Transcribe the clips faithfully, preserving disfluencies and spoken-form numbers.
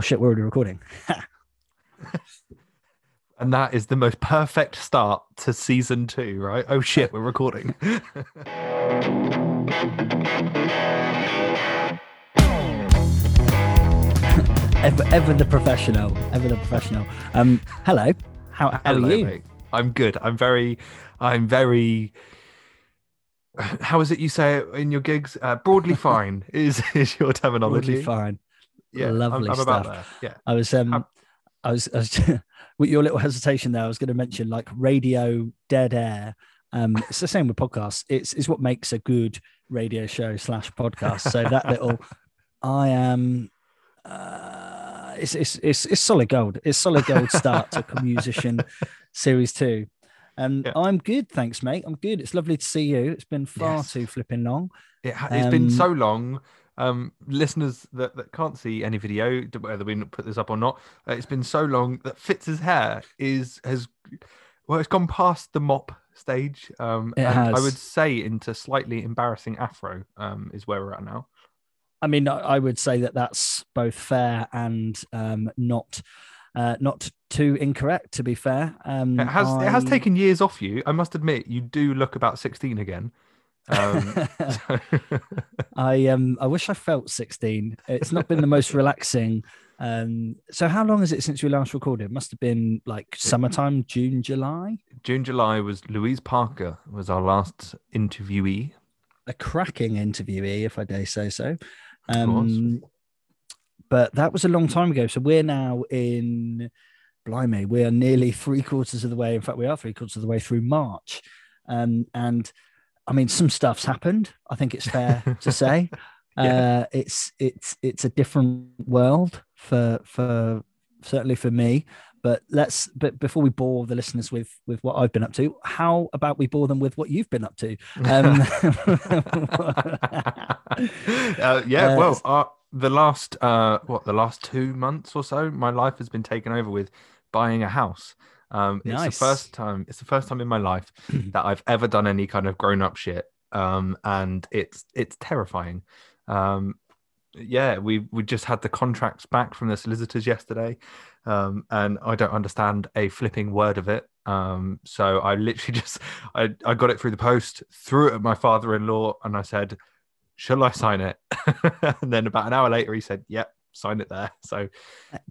Oh shit, we're already recording. And that is the most perfect start to season two, right? Oh shit, we're recording. ever, ever the professional, ever the professional. Um, hello, how, how hello, are you? Mate. I'm good. I'm very, I'm very... How is it you say it in your gigs? Uh, broadly fine is, is your terminology. Broadly fine. Yeah, lovely I'm, I'm stuff. About yeah, I was, um, I'm... I was, I was with your little hesitation there. I was going to mention like radio, dead air. Um, it's the same with podcasts. It's it's what makes a good radio show slash podcast. So that little, I am. Uh, it's it's it's it's solid gold. It's solid gold start to Commusician series two. Um, yeah. I'm good, thanks, mate. I'm good. It's lovely to see you. It's been far yes. too flipping long. It ha- it's um, been so long. Um, listeners that, that can't see any video, whether we put this up or not, uh, it's been so long that Fitz's hair is has well, it's gone past the mop stage. Um, it and has. I would say into slightly embarrassing afro um, is where we're at now. I mean, I would say that that's both fair and um, not. Uh, not too incorrect, to be fair. Um, it has I... it has taken years off you. I must admit, you do look about sixteen again. Um, so... I um I wish I felt sixteen. It's not been the most relaxing. Um, so how long is it since we last recorded? It must have been like summertime, June, July. June, July was Louise Parker was our last interviewee. A cracking interviewee, if I dare say so. Um, of course. But that was a long time ago. So we're now in, blimey, we are nearly three quarters of the way. In fact, we are three quarters of the way through March. Um, and I mean, some stuff's happened. I think it's fair to say. yeah. uh, it's it's it's a different world for for certainly for me. But let's. But before we bore the listeners with with what I've been up to, how about we bore them with what you've been up to? Um, uh, yeah. Uh, well. Uh, The last, uh, what, the last two months or so, my life has been taken over with buying a house. Um, nice. It's the first time. It's the first time in my life that I've ever done any kind of grown-up shit, um, and it's it's terrifying. Um, yeah, we we just had the contracts back from the solicitors yesterday, um, and I don't understand a flipping word of it. Um, so I literally just I I got it through the post, threw it at my father-in-law, and I said, shall I sign it? And then about an hour later, he said, yep, sign it there. So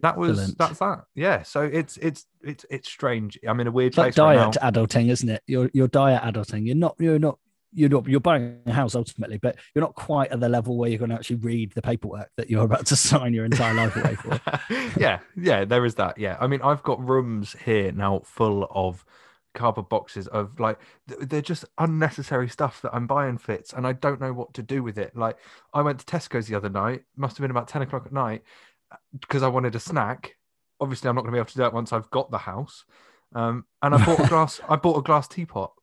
that was, Excellent. that's that. Yeah. So it's, it's, it's, it's strange. I'm in a weird it's place. Like diet right now. Adulting, isn't it? You're, you're diet adulting. You're not, you're not, you're not, you're buying a house ultimately, but you're not quite at the level where you're going to actually read the paperwork that you're about to sign your entire life away for. yeah. Yeah. There is that. Yeah. I mean, I've got rooms here now full of cardboard boxes of like they're just unnecessary stuff that I'm buying, Fits, and I don't know what to do with it. Like I went to Tesco's the other night, must have been about ten o'clock at night, because I wanted a snack. Obviously I'm not gonna be able to do that once I've got the house, um and I bought a glass I bought a glass teapot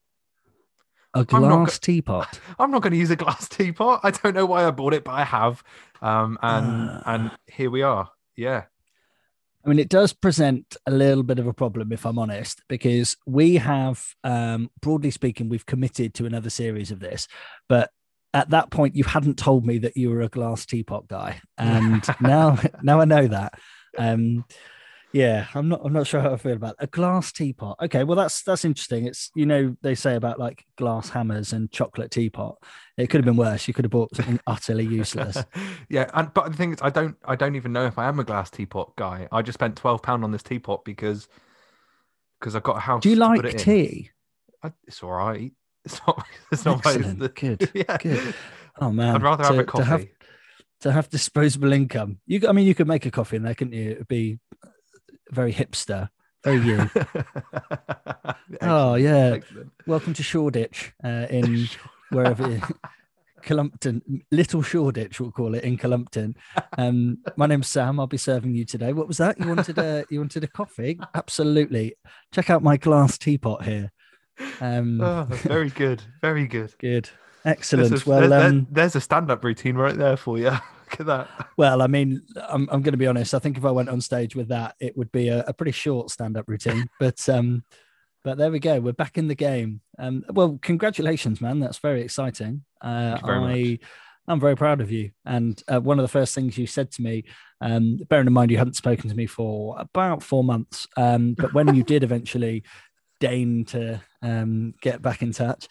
a glass I'm not, teapot I'm not gonna use a glass teapot. I don't know why I bought it, but I have, um and uh... and here we are. yeah I mean, it does present a little bit of a problem, if I'm honest, because we have, um, broadly speaking, we've committed to another series of this. But at that point, you hadn't told me that you were a glass teapot guy, and now, now I know that. Um, yeah, I'm not. I'm not sure how I feel about it. A glass teapot. Okay, well, that's that's interesting. It's, you know, they say about like glass hammers and chocolate teapot. It could have been worse. You could have bought something utterly useless. Yeah, and but the thing is, I don't, I don't even know if I am a glass teapot guy. I just spent twelve pounds on this teapot because, because I got a house. Do you like to put it tea? In. I, it's all right. It's not. It's not. Excellent. My, it's the, good. Yeah. Good. Oh man, I'd rather to, have a coffee. To have, to have disposable income, you. I mean, you could make a coffee in there, couldn't you? It'd be very hipster. Very you. Oh yeah. Excellent. Welcome to Shoreditch. Uh, in. Wherever it is. Columpton, Little Shoreditch, we'll call it, in Columpton. Um, my name's Sam. I'll be serving you today. What was that? You wanted a you wanted a coffee? Absolutely. Check out my glass teapot here. Um, oh, very good. Very good. Good. Excellent. There's a, well, there, um, there's a stand-up routine right there for you. Look at that. Well, I mean, I'm I'm going to be honest. I think if I went on stage with that, it would be a, a pretty short stand-up routine. But um, but there we go. We're back in the game. Um, well, congratulations, man. That's very exciting. Uh, Thank you very I much. I'm very proud of you. And uh, one of the first things you said to me, um, bearing in mind you haven't spoken to me for about four months, um, but when you did eventually deign to um, get back in touch,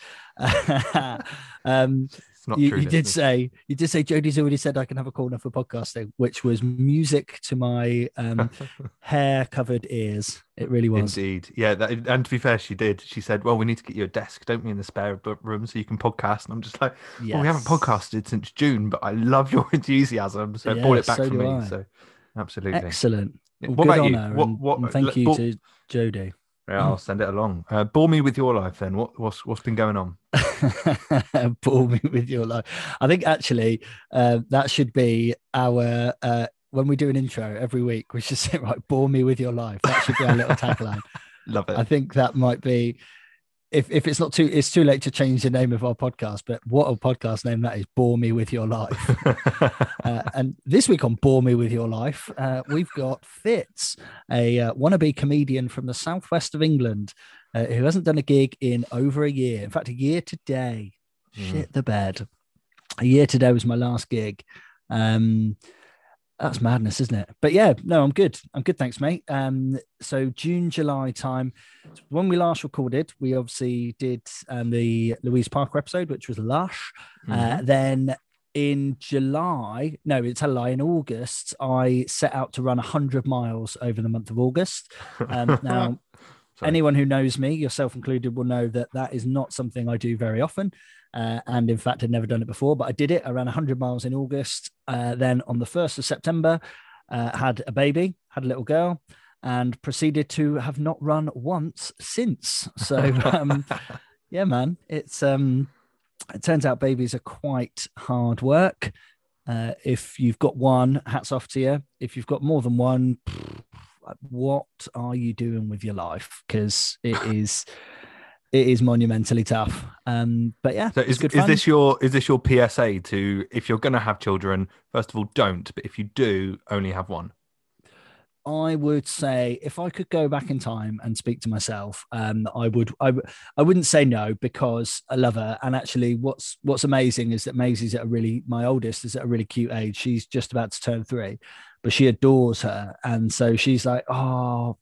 um, Not you, true, you did say you did say Jody's already said I can have a corner for podcasting, which was music to my um, hair covered ears. It really was. Indeed, yeah. That, and to be fair, she did. She said, "Well, we need to get you a desk, don't we, in the spare room so you can podcast." And I'm just like, yes. "Well, we haven't podcasted since June, but I love your enthusiasm, so yeah, bought it back so for me." I. So, absolutely excellent. Well, what about you? And, what, what, and thank look, you bought... to Jody. Yeah, I'll send it along. Uh, bore me with your life, then. What, what's what's been going on? Bore me with your life. I think actually uh, that should be our uh, when we do an intro every week. We should say, right, bore me with your life. That should be our little tagline. Love it. I think that might be. If if it's not too, it's too late to change the name of our podcast. But what a podcast name that is! Bore me with your life. uh, and this week on Bore me with your life, uh, we've got Fitz, a uh, wannabe comedian from the southwest of England, uh, who hasn't done a gig in over a year. In fact, a year today. Mm. Shit the bed. A year today was my last gig. Um, that's madness, isn't it? But yeah, no, I'm good. I'm good, thanks, mate. Um, so June, July time, when we last recorded, we obviously did um, the Louise Parker episode, which was lush. Mm-hmm. Uh, then in July, no, it's a lie. In August, I set out to run one hundred miles over the month of August. Um, now, anyone who knows me, yourself included, will know that that is not something I do very often. Uh, and in fact, I'd never done it before, but I did it. I ran one hundred miles in August. Uh, then on the first of September, uh, had a baby, had a little girl, and proceeded to have not run once since. So, um, yeah, man, it's um, it turns out babies are quite hard work. Uh, if you've got one, hats off to you. If you've got more than one, what are you doing with your life? Because it is... It is monumentally tough, um, but yeah. So is, good is this your is this your P S A to, if you're going to have children, first of all, don't. But if you do, only have one. I would say if I could go back in time and speak to myself, um, I would. I I wouldn't say no because I love her. And actually, what's what's amazing is that Maisie's at a really my oldest is at a really cute age. She's just about to turn three, but she adores her, and so she's like, oh.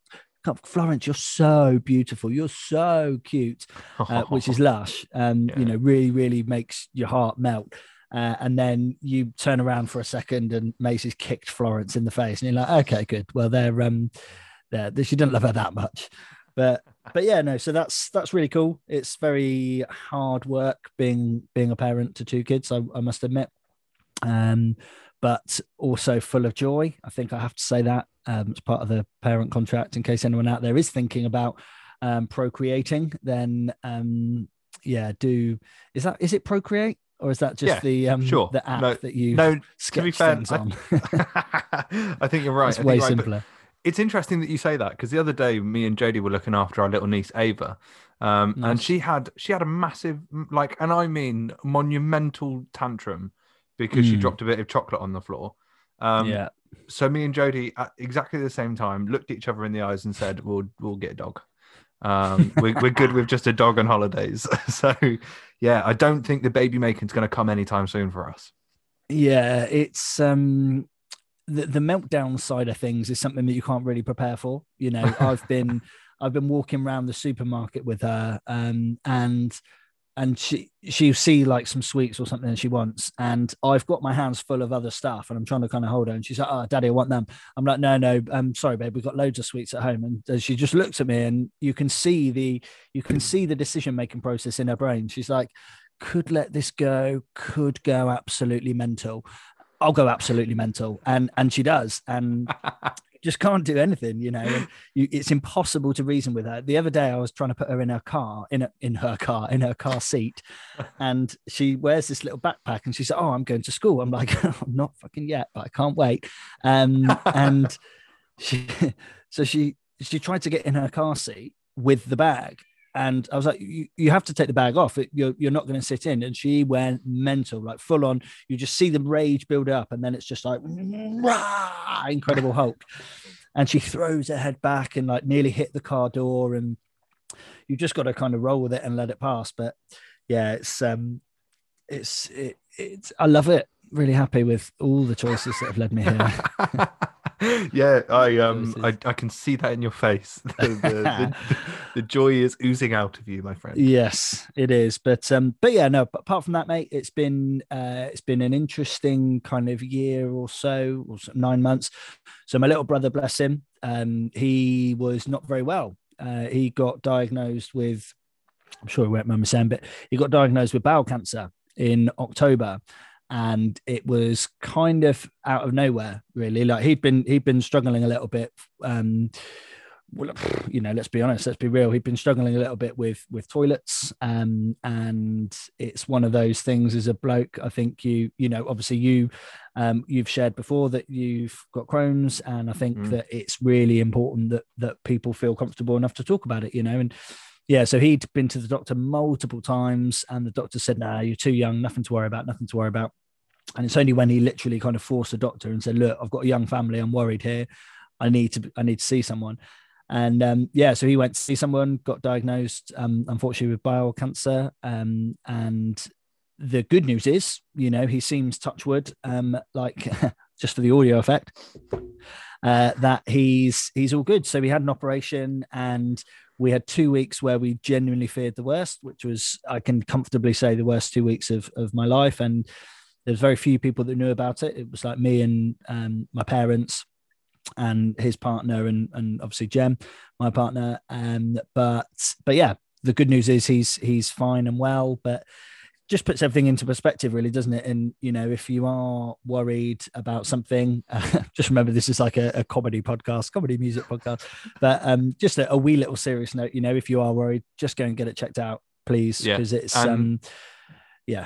Florence, you're so beautiful. You're so cute, uh, which is lush. Um, yeah. You know, really, really makes your heart melt. Uh, and then you turn around for a second, and Maisie's kicked Florence in the face, and you're like, okay, good. Well, they're um, they're, she didn't love her that much, but but yeah, no. So that's that's really cool. It's very hard work being being a parent to two kids. I, I must admit. Um, but also full of joy. I think I have to say that um, as part of the parent contract, in case anyone out there is thinking about um, procreating, then um, yeah, do, is that, is it Procreate? Or is that just yeah, the um, sure. the app no, that you no, sketch things on? I, I think you're right. It's I way think simpler. Right, it's interesting that you say that, because the other day, me and Jody were looking after our little niece, Ava, um, nice. and she had, she had a massive, like, and I mean monumental tantrum, because mm. she dropped a bit of chocolate on the floor. Um, yeah. So me and Jody, at exactly the same time, looked each other in the eyes and said, we'll we'll get a dog. Um, we're, we're good with just a dog on holidays. So, yeah, I don't think the baby making is going to come anytime soon for us. Yeah, it's... Um... The, the meltdown side of things is something that you can't really prepare for. You know, I've been I've been walking around the supermarket with her, um, and... and she she'll see like some sweets or something that she wants, and I've got my hands full of other stuff, and I'm trying to kind of hold her, and she's like, oh, daddy, I want them. I'm like, no, no, I'm sorry, babe, we've got loads of sweets at home. And she just looks at me, and you can see the you can see the decision-making process in her brain. She's like, could let this go, could go absolutely mental. I'll go absolutely mental. And and she does. And just can't do anything, you know. And you, it's impossible to reason with her. The other day, I was trying to put her in her car, in a, in her car, in her car seat, and she wears this little backpack, and she said, "Oh, I'm going to school." I'm like, oh, "I'm not fucking yet, but I can't wait." Um, and she, so she she tried to get in her car seat with the bag, and I was like, "You, you have to take the bag off. It, you're you're not going to sit in." And she went mental, like full on. You just see the rage build up, and then it's just like, rah, Incredible Hulk. And she throws her head back and like nearly hit the car door, and you just got to kind of roll with it and let it pass. But yeah, it's um, it's it, it's, I love it. Really happy with all the choices that have led me here. Yeah, I um, I, I can see that in your face. The, the, the, the joy is oozing out of you, my friend. Yes, it is. But um, but yeah, no. But apart from that, mate, it's been uh, it's been an interesting kind of year or so, or nine months. So my little brother, bless him, um, he was not very well. Uh, he got diagnosed with, I'm sure he won't remember saying, but he got diagnosed with bowel cancer in October. And it was kind of out of nowhere, really. Like he'd been, he'd been struggling a little bit. Um, well, you know, let's be honest, let's be real. He'd been struggling a little bit with with toilets, um, and it's one of those things. As a bloke, I think you, you know, obviously you, um, you've shared before that you've got Crohn's, and I think mm. that it's really important that that people feel comfortable enough to talk about it, you know, and. Yeah, so he'd been to the doctor multiple times, and the doctor said, "Nah, you're too young, nothing to worry about, nothing to worry about." And it's only when he literally kind of forced the doctor and said, "Look, I've got a young family, I'm worried here, I need to, I need to see someone." And um, yeah, so he went to see someone, got diagnosed, um, unfortunately, with bowel cancer. Um, and the good news is, you know, he seems, touch wood, um, like just for the audio effect, uh, that he's he's all good. So he had an operation, and we had two weeks where we genuinely feared the worst, which was, I can comfortably say, the worst two weeks of, of my life. And there's very few people that knew about it. It was like me and um, my parents and his partner, and, and obviously Jem, my partner. Um, but but yeah, the good news is he's he's fine and well, but just puts everything into perspective, really, doesn't it? And, you know, if you are worried about something, uh, just remember this is like a, a comedy podcast, comedy music podcast, but um, just a, a wee little serious note, you know, if you are worried, just go and get it checked out, please. Because yeah. it's, um, um, yeah.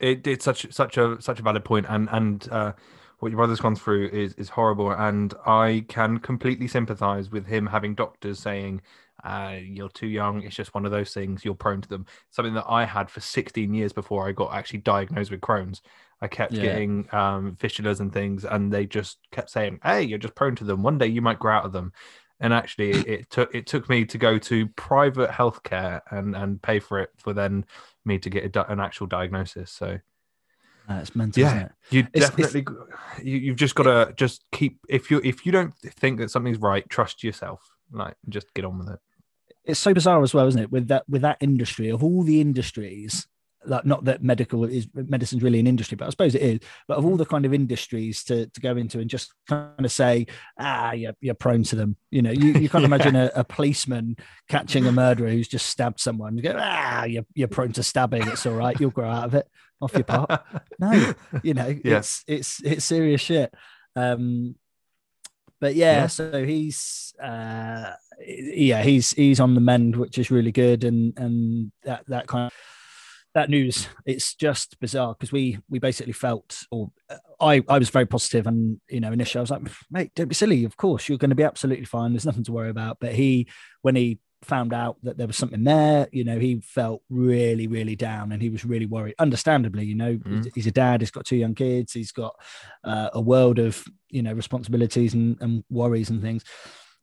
It, it's such, such a, such a valid point. And, and uh, what your brother's gone through is, is horrible. And I can completely sympathize with him having doctors saying, Uh, you're too young, it's just one of those things, you're prone to them. Something that I had for sixteen years before I got actually diagnosed with Crohn's. I kept yeah. getting um, fistulas and things, and they just kept saying, "Hey, you're just prone to them, one day you might grow out of them." And actually it, it took it took me to go to private healthcare and and pay for it for then me to get a di- an actual diagnosis. So that's uh, mental, yeah, isn't it? You it's, definitely it's, you, you've just got to just keep, if you if you don't think that something's right, trust yourself, like just get on with it. It's so bizarre as well, isn't it? With that, with that industry, of all the industries, like not that medical is medicine's really an industry, but I suppose it is. But of all the kind of industries to, to go into and just kind of say, ah, you're, you're prone to them. You know, you, you can't yeah. imagine a, a policeman catching a murderer who's just stabbed someone. You go, ah, you're, you're prone to stabbing. It's all right. You'll grow out of it. Off your pot. No, you know, yeah. it's it's it's serious shit. Um, But yeah, yeah, so he's uh, yeah he's he's on the mend, which is really good, and and that that kind of that news, it's just bizarre because we we basically felt, or I I was very positive, and you know initially I was like, "Mate, don't be silly. Of course you're going to be absolutely fine. There's nothing to worry about." But he, when he found out that there was something there, you know, he felt really, really down, and he was really worried. Understandably, you know, mm. he's a dad, he's got two young kids, he's got uh, a world of, you know, responsibilities and, and worries and things.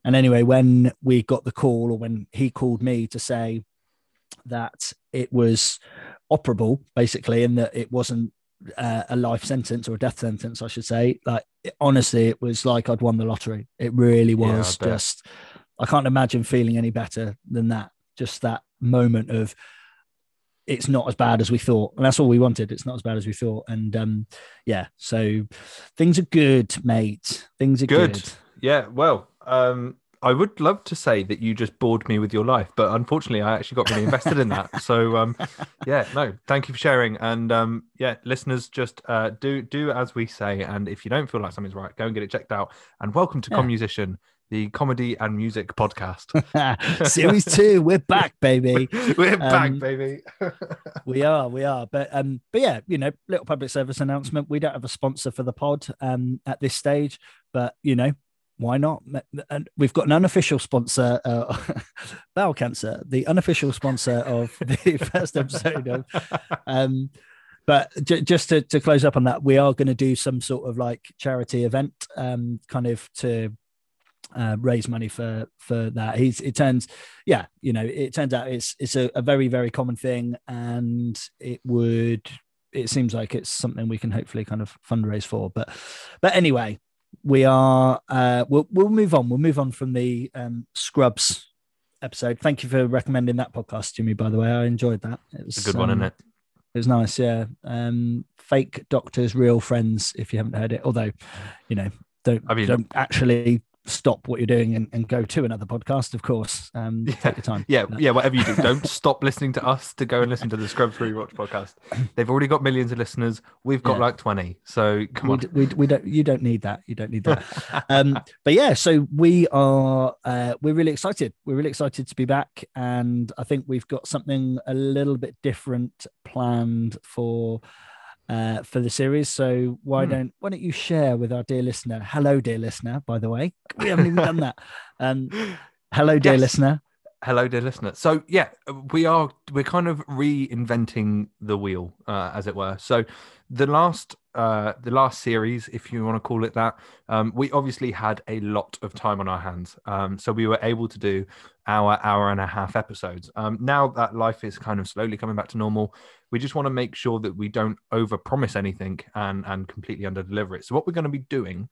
And anyway, when we got the call, or when he called me to say that it was operable, basically, and that it wasn't uh, a life sentence or a death sentence, I should say, like, it, honestly, it was like I'd won the lottery. It really was yeah, just... I can't imagine feeling any better than that. Just that moment of, it's not as bad as we thought. And that's all we wanted. It's not as bad as we thought. And um, yeah, so things are good, mate. Things are good. good. Yeah, well, um, I would love to say that you just bored me with your life, but unfortunately I actually got really invested in that. So um, yeah, no, thank you for sharing. And um, yeah, listeners, just uh, do, do as we say. And if you don't feel like something's right, go and get it checked out. And welcome to yeah. Commusician, the comedy and music podcast. Series two, we're back, baby. We're um, back, baby. we are, we are. But um, but yeah, you know, little public service announcement. We don't have a sponsor for the pod um, at this stage, but you know, why not? And we've got an unofficial sponsor, uh, bowel cancer, the unofficial sponsor of the first episode of. Um, But just to, to close up on that, we are going to do some sort of like charity event, um, kind of to. Uh, raise money for for that. He's it turns yeah you know it turns out it's it's a, a very very common thing, and it would it seems like it's something we can hopefully kind of fundraise for. But but anyway, we are uh, we'll we'll move on. We'll move on from the um, Scrubs episode. Thank you for recommending that podcast to me, by the way. I enjoyed that. It was a good um, one, isn't it? It was nice, yeah. Um, fake doctors, real friends. If you haven't heard it, although you know, don't I mean, don't actually stop what you're doing and, and go to another podcast, of course. Um, yeah, take your time. Yeah, yeah. Whatever you do, don't stop listening to us to go and listen to the Scrubs Rewatch podcast. They've already got millions of listeners. We've got yeah. like twenty. So come we, on, we, we don't. You don't need that. You don't need that. um, but yeah, so we are. Uh, we're really excited. We're really excited to be back, and I think we've got something a little bit different planned for. Uh, for the series, so why hmm. don't why don't you share with our dear listener? Hello, dear listener. By the way, we haven't even done that. Um, hello, dear yes. listener. Hello, dear listener. So yeah, we are we're kind of reinventing the wheel, uh, as it were. So the last uh, the last series, if you want to call it that, um, we obviously had a lot of time on our hands, um, so we were able to do our hour and a half episodes. Um, now that life is kind of slowly coming back to normal, we just want to make sure that we don't overpromise anything and, and completely underdeliver it. So what we're going to be doing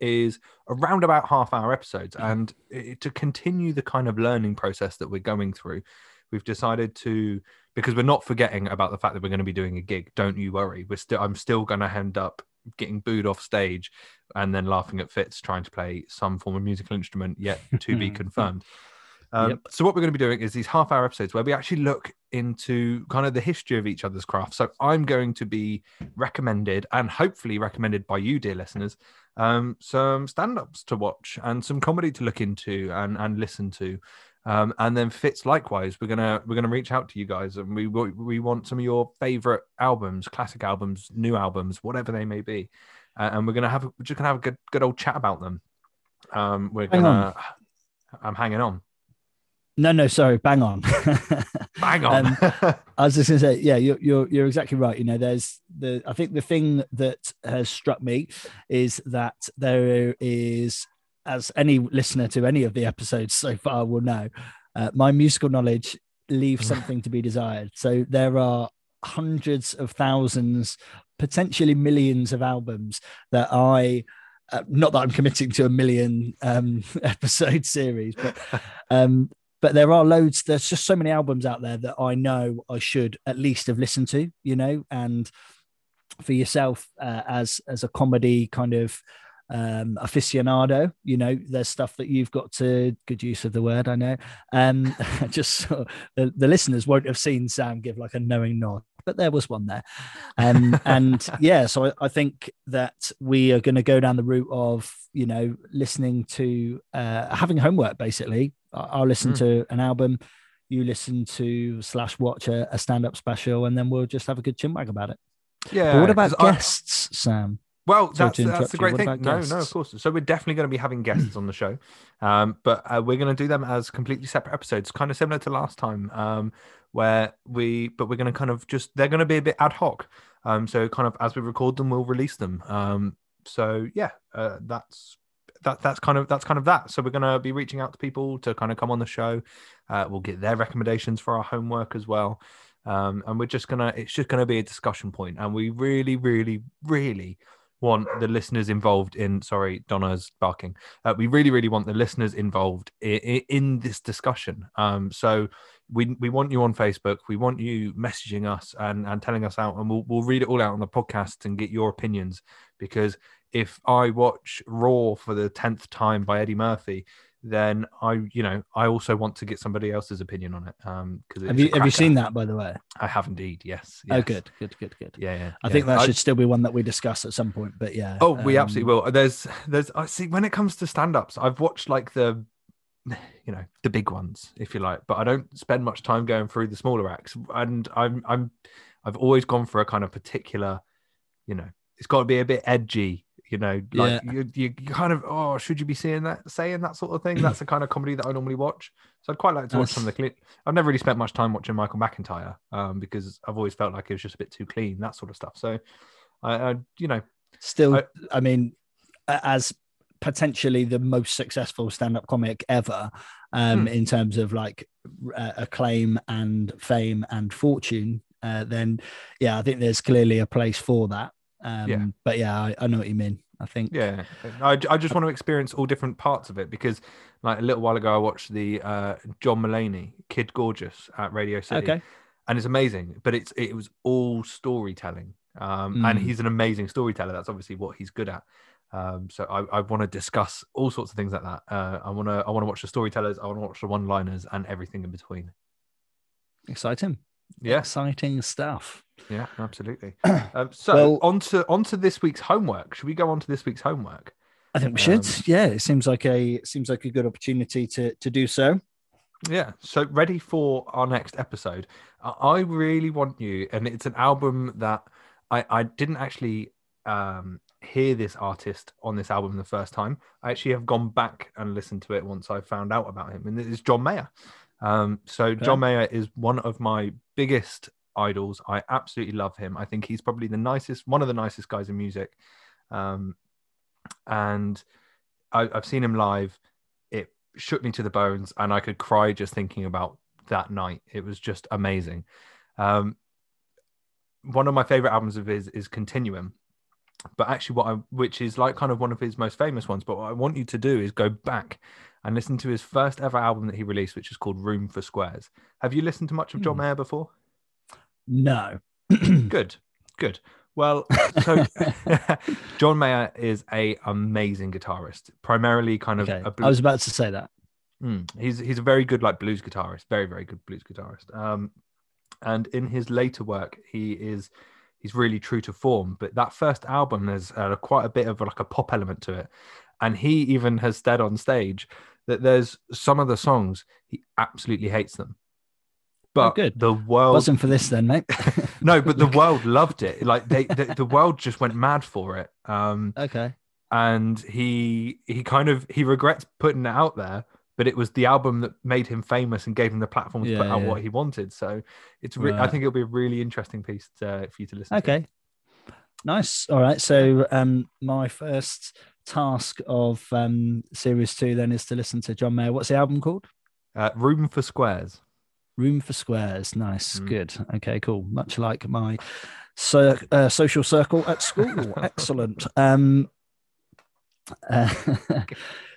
is around about half hour episodes. And it, to continue the kind of learning process that we're going through, we've decided to, because we're not forgetting about the fact that we're going to be doing a gig. Don't you worry. We're still, I'm still going to end up getting booed off stage and then laughing at Fitz trying to play some form of musical instrument yet to be confirmed. Um, yep. So what we're going to be doing is these half hour episodes where we actually look into kind of the history of each other's craft. So I'm going to be recommended and hopefully recommended by you, dear listeners, um, some stand-ups to watch and some comedy to look into and, and listen to. Um, and then Fitz, likewise, we're going to we're going to reach out to you guys, and we we want some of your favorite albums, classic albums, new albums, whatever they may be. Uh, and we're going to have we're just going to have a good, good old chat about them. Um, we're going to I'm hanging on. No, no, sorry. Bang on. Bang on. um, I was just going to say, yeah, you're, you're, you're exactly right. You know, there's the, I think the thing that has struck me is that there is, as any listener to any of the episodes so far will know, uh, my musical knowledge leaves something to be desired. So there are hundreds of thousands, potentially millions of albums that I, uh, not that I'm committing to a million um, episode series, but, um, But there are loads, there's just so many albums out there that I know I should at least have listened to, you know, and for yourself uh, as as a comedy kind of um, aficionado, you know, there's stuff that you've got to, good use of the word, I know, um, just the, the listeners won't have seen Sam give like a knowing nod, but there was one there. Um, and yeah, so I, I think that we are going to go down the route of, you know, listening to, uh, having homework basically. I'll listen mm. to an album, you listen to slash watch a, a stand-up special, and then we'll just have a good chinwag about it. Yeah. But what about guests, I, Sam? Well, Sorry that's, that's the great thing. No, guests? no, of course. So we're definitely going to be having guests on the show, um, but uh, we're going to do them as completely separate episodes, kind of similar to last time, um, where we, but we're going to kind of just, they're going to be a bit ad hoc. Um, so kind of as we record them, we'll release them. Um, so yeah, uh, that's, That, that's kind of that's kind of that. So we're going to be reaching out to people to kind of come on the show. Uh, we'll get their recommendations for our homework as well. Um, and we're just going to it's just going to be a discussion point. And we really, really, really want the listeners involved in. Sorry, Donna's barking. Uh, we really, really want the listeners involved in, in this discussion. Um, so we we want you on Facebook. We want you messaging us and, and telling us out. And we'll we'll read it all out on the podcast and get your opinions, because if I watch Raw for the tenth time by Eddie Murphy, then I, you know, I also want to get somebody else's opinion on it. Um, because have you have you seen that, by the way? I have indeed. Yes. yes. Oh, good, good, good, good. Yeah, yeah. I yeah. think that I, should still be one that we discuss at some point. But yeah. Oh, um, we absolutely will. There's, there's. I see. When it comes to stand-ups, I've watched like the, you know, the big ones, if you like, but I don't spend much time going through the smaller acts. And I'm, I'm, I've always gone for a kind of particular, you know, it's got to be a bit edgy. You know, like yeah. you, you kind of, oh, should you be seeing that, saying that sort of thing? That's the kind of comedy that I normally watch. So I'd quite like to watch That's... some of the clean. I've never really spent much time watching Michael McIntyre um, because I've always felt like it was just a bit too clean, that sort of stuff. So, I, I you know. Still, I, I mean, as potentially the most successful stand-up comic ever um, hmm. in terms of like uh, acclaim and fame and fortune, uh, then yeah, I think there's clearly a place for that. Um, yeah. But yeah, I, I know what you mean. I think yeah, I, I just want to experience all different parts of it, because like a little while ago I watched the uh, John Mulaney Kid Gorgeous at Radio City, okay, and it's amazing. But it's it was all storytelling, um, mm. and he's an amazing storyteller. That's obviously what he's good at. Um, so I, I want to discuss all sorts of things like that. Uh, I want to I want to watch the storytellers. I want to watch the one-liners and everything in between. Exciting. Yeah, exciting stuff. Yeah, absolutely. um, so well, on to on to this week's homework. Should we go on to this week's homework? I think we um, should. Yeah, it seems like a it seems like a good opportunity to to do so. Yeah. So ready for our next episode. I, I really want you, and it's an album that I I didn't actually um, hear this artist on this album the first time. I actually have gone back and listened to it once I found out about him, and it's John Mayer. Um, so okay. John Mayer is one of my biggest idols. I absolutely love him. I think he's probably the nicest, one of the nicest guys in music. Um, and I, I've seen him live. It shook me to the bones, and I could cry just thinking about that night. It was just amazing. Um, one of my favorite albums of his is Continuum, but actually what I, which is like kind of one of his most famous ones, but what I want you to do is go back and listen to his first ever album that he released, which is called Room for Squares. Have you listened to much of John Mayer before? No. Good, good. Well, so John Mayer is a amazing guitarist, primarily kind of. Okay. A blues- I was about to say that. Mm. He's he's a very good like blues guitarist, very very good blues guitarist. Um, and in his later work, he is he's really true to form. But that first album has uh, quite a bit of like a pop element to it, and he even has said on stage that there's some of the songs he absolutely hates them, but oh, good. the world wasn't for this then, mate. No, but the world loved it. Like they, the, the world just went mad for it. Um, okay. And he, he kind of, he regrets putting it out there, but it was the album that made him famous and gave him the platform to yeah, put out yeah. what he wanted. So it's, re- right. I think it'll be a really interesting piece to, uh, for you to listen okay. to. Okay. Nice. All right. So um, my first task of um, series two then is to listen to John Mayer. What's the album called? Uh, Room for Squares. Room for Squares. Nice. Mm. Good. Okay, cool. Much like my so, uh, social circle at school. Excellent. Um, uh,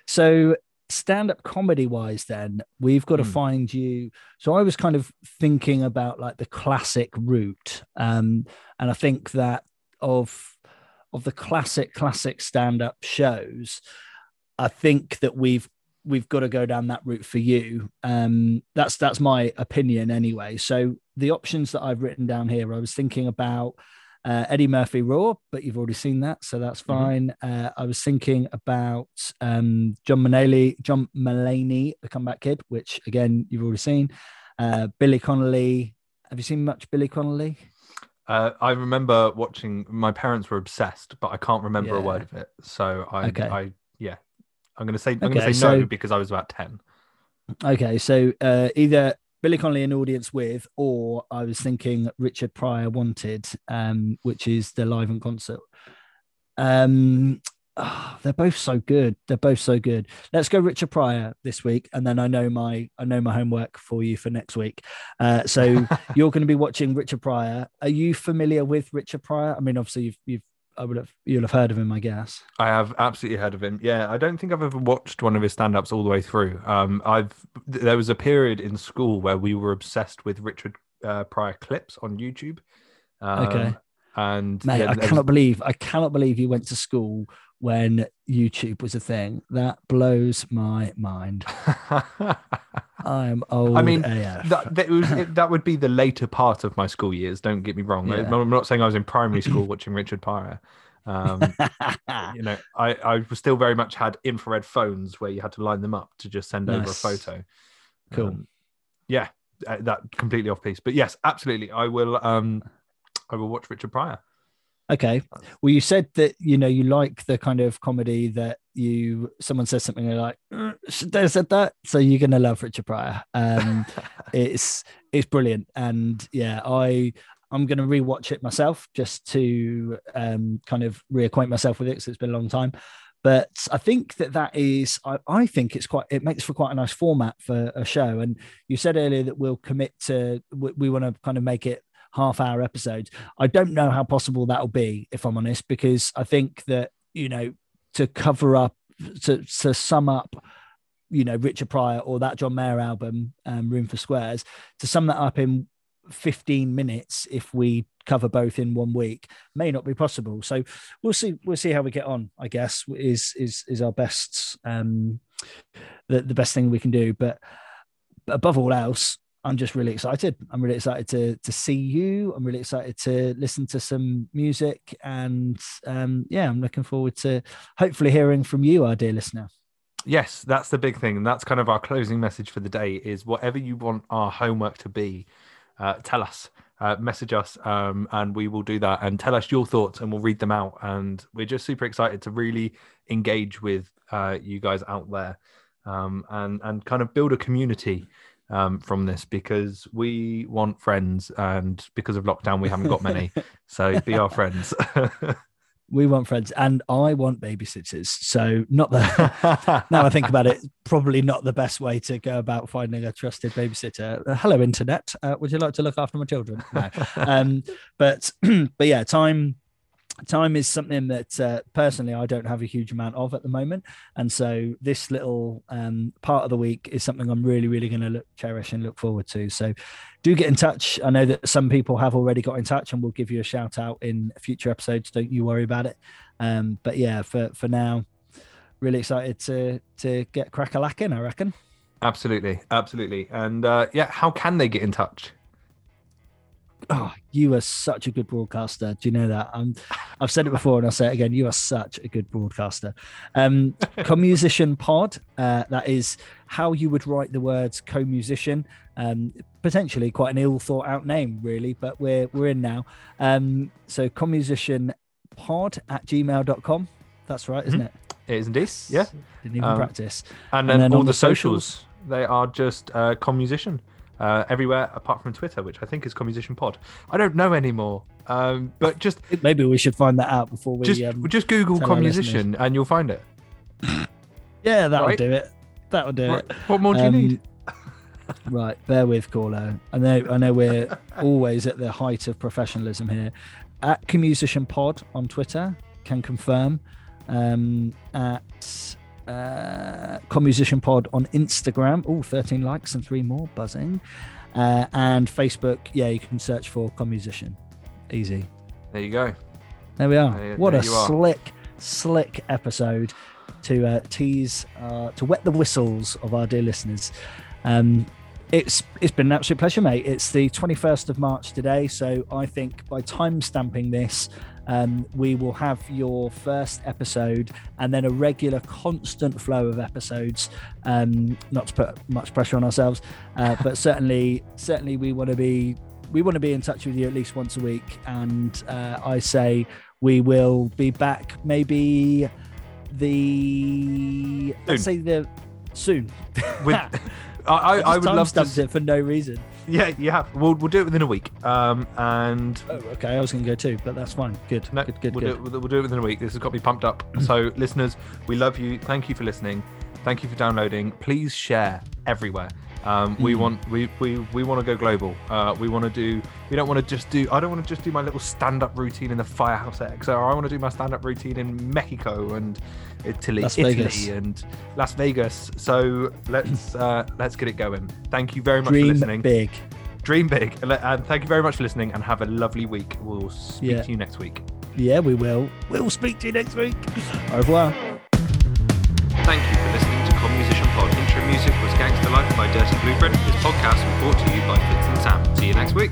so stand-up comedy wise then, we've got mm. to find you. So I was kind of thinking about like the classic route. Um, and I think that of of the classic classic stand-up shows, I think that we've we've got to go down that route for you. Um, that's that's my opinion anyway. So the options that I've written down here, I was thinking about uh, Eddie Murphy Raw, but you've already seen that, so that's fine. Mm-hmm. Uh, I was thinking about um, John Mulaney, John Mulaney, The Comeback Kid, which again you've already seen. Uh, Billy Connolly. Have you seen much Billy Connolly? Uh, I remember watching. My parents were obsessed, but I can't remember yeah. a word of it. So I, okay. I yeah, I'm gonna say I'm okay, gonna say so, no because I was about ten. Okay, so uh, either Billy Connolly an audience with, or I was thinking Richard Pryor Wanted, um, which is the live in concert. Um, oh, they're both so good. They're both so good. Let's go Richard Pryor this week, and then I know my I know my homework for you for next week. Uh, so you're going to be watching Richard Pryor. Are you familiar with Richard Pryor? I mean, obviously you've you've. I would have, you'll have heard of him, I guess. I have absolutely heard of him. Yeah, I don't think I've ever watched one of his stand-ups all the way through. Um, I've there was a period in school where we were obsessed with Richard uh, Pryor clips on YouTube. Um, okay, and mate, yeah, I cannot was... believe I cannot believe you went to school when YouTube was a thing. That blows my mind. I'm old. I mean, A F. That, that, was, it, that would be the later part of my school years. Don't get me wrong. Yeah. I, I'm not saying I was in primary school watching Richard Pryor. Um, you know, I, I still very much had infrared phones where you had to line them up to just send nice. over a photo. Cool. Um, yeah, that completely off piece. But yes, absolutely. I will. Um, I will watch Richard Pryor. Okay. Well, you said that, you know, you like the kind of comedy that you, someone says something and you're like, should they have said that? So you're going to love Richard Pryor. Um, it's, it's brilliant. And yeah, I, I'm going to rewatch it myself just to um, kind of reacquaint myself with it, because it's been a long time. But I think that that is, I, I think it's quite, it makes for quite a nice format for a show. And you said earlier that we'll commit to, we, we want to kind of make it half hour episodes. I don't know how possible that'll be, if I'm honest, because I think that, you know, to cover up, to, to sum up, you know, Richard Pryor or that John Mayer album, um, Room for Squares, to sum that up in fifteen minutes, if we cover both in one week, may not be possible. So we'll see, we'll see how we get on, I guess, is, is, is our best, um, the, the best thing we can do. But above all else, I'm just really excited. I'm really excited to to see you. I'm really excited to listen to some music. And um, yeah, I'm looking forward to hopefully hearing from you, our dear listener. Yes, that's the big thing. And that's kind of our closing message for the day, is whatever you want our homework to be, uh, tell us, uh, message us, um, and we will do that. And tell us your thoughts and we'll read them out. And we're just super excited to really engage with uh, you guys out there, um, and, and kind of build a community Um, from this, because we want friends, and because of lockdown we haven't got many, so be our friends. We want friends, and I want babysitters, so not the now I think about it, probably not the best way to go about finding a trusted babysitter. Uh, hello internet, uh, would you like to look after my children? No. um, but but yeah, time Time is something that uh, personally I don't have a huge amount of at the moment. And so this little um, part of the week is something I'm really, really going to look cherish and look forward to. So do get in touch. I know that some people have already got in touch, and we'll give you a shout out in future episodes. Don't you worry about it. Um, but yeah, for, for now, really excited to, to get crack-a-lacking, I reckon. Absolutely. Absolutely. And uh, yeah, how can they get in touch? Oh, you are such a good broadcaster. Do you know that? Um, I've said it before and I'll say it again. You are such a good broadcaster. Um, Commusician pod. Uh, that is how you would write the words co-musician. Um, potentially quite an ill thought out name, really, but we're we're in now. Um, so commusician pod at gmail dot com. That's right, isn't mm-hmm. it? It is indeed. Yeah. Didn't even um, practice. And then, and then all the socials, socials, they are just uh, commusician. Uh, everywhere apart from Twitter, which I think is Commusician Pod. I don't know anymore, um, but just maybe we should find that out before we just, um, just Google Commusician and you'll find it. Yeah, that'll right? do it. That'll do right. it. What more do um, you need? Right, bear with, caller. I know, I know, we're always at the height of professionalism here. At Commusician Pod on Twitter, can confirm. Um, at uh Commusician Pod on Instagram, oh thirteen likes and three more buzzing, uh and Facebook. Yeah, you can search for Commusician. Easy, there you go, there we are. There, what there a slick are. slick episode to uh tease uh to wet the whistles of our dear listeners. um It's it's been an absolute pleasure, mate. It's the twenty-first of March today, so I think by time stamping this, um, we will have your first episode, and then a regular, constant flow of episodes. Um, not to put much pressure on ourselves, uh, but certainly, certainly we want to be we want to be in touch with you at least once a week. And uh, I say we will be back maybe the soon. let's say the soon. With- I, I, I would love to it for no reason. Yeah, you have. We'll we'll do it within a week. Um, and oh, okay, I was going to go too, but that's fine. Good, no, good, good. We'll, good. Do it, we'll do it within a week. This has got me pumped up. So, listeners, we love you. Thank you for listening. Thank you for downloading. Please share everywhere. Um, we mm. want we we, we want to go global. Uh, we want to do. We don't want to just do. I don't want to just do my little stand-up routine in the Firehouse at X O. I want to do my stand-up routine in Mexico and Italy, Las Italy Vegas. and Las Vegas. So let's uh, let's get it going. Thank you very much Dream for listening. Dream big. Dream big. And thank you very much for listening. And have a lovely week. We'll speak yeah. to you next week. Yeah, we will. We'll speak to you next week. Au revoir. Thank you for listening. Music was Gangster Life by Dirty Blueprint. This podcast was brought to you by Fitz and Sam. See you next week.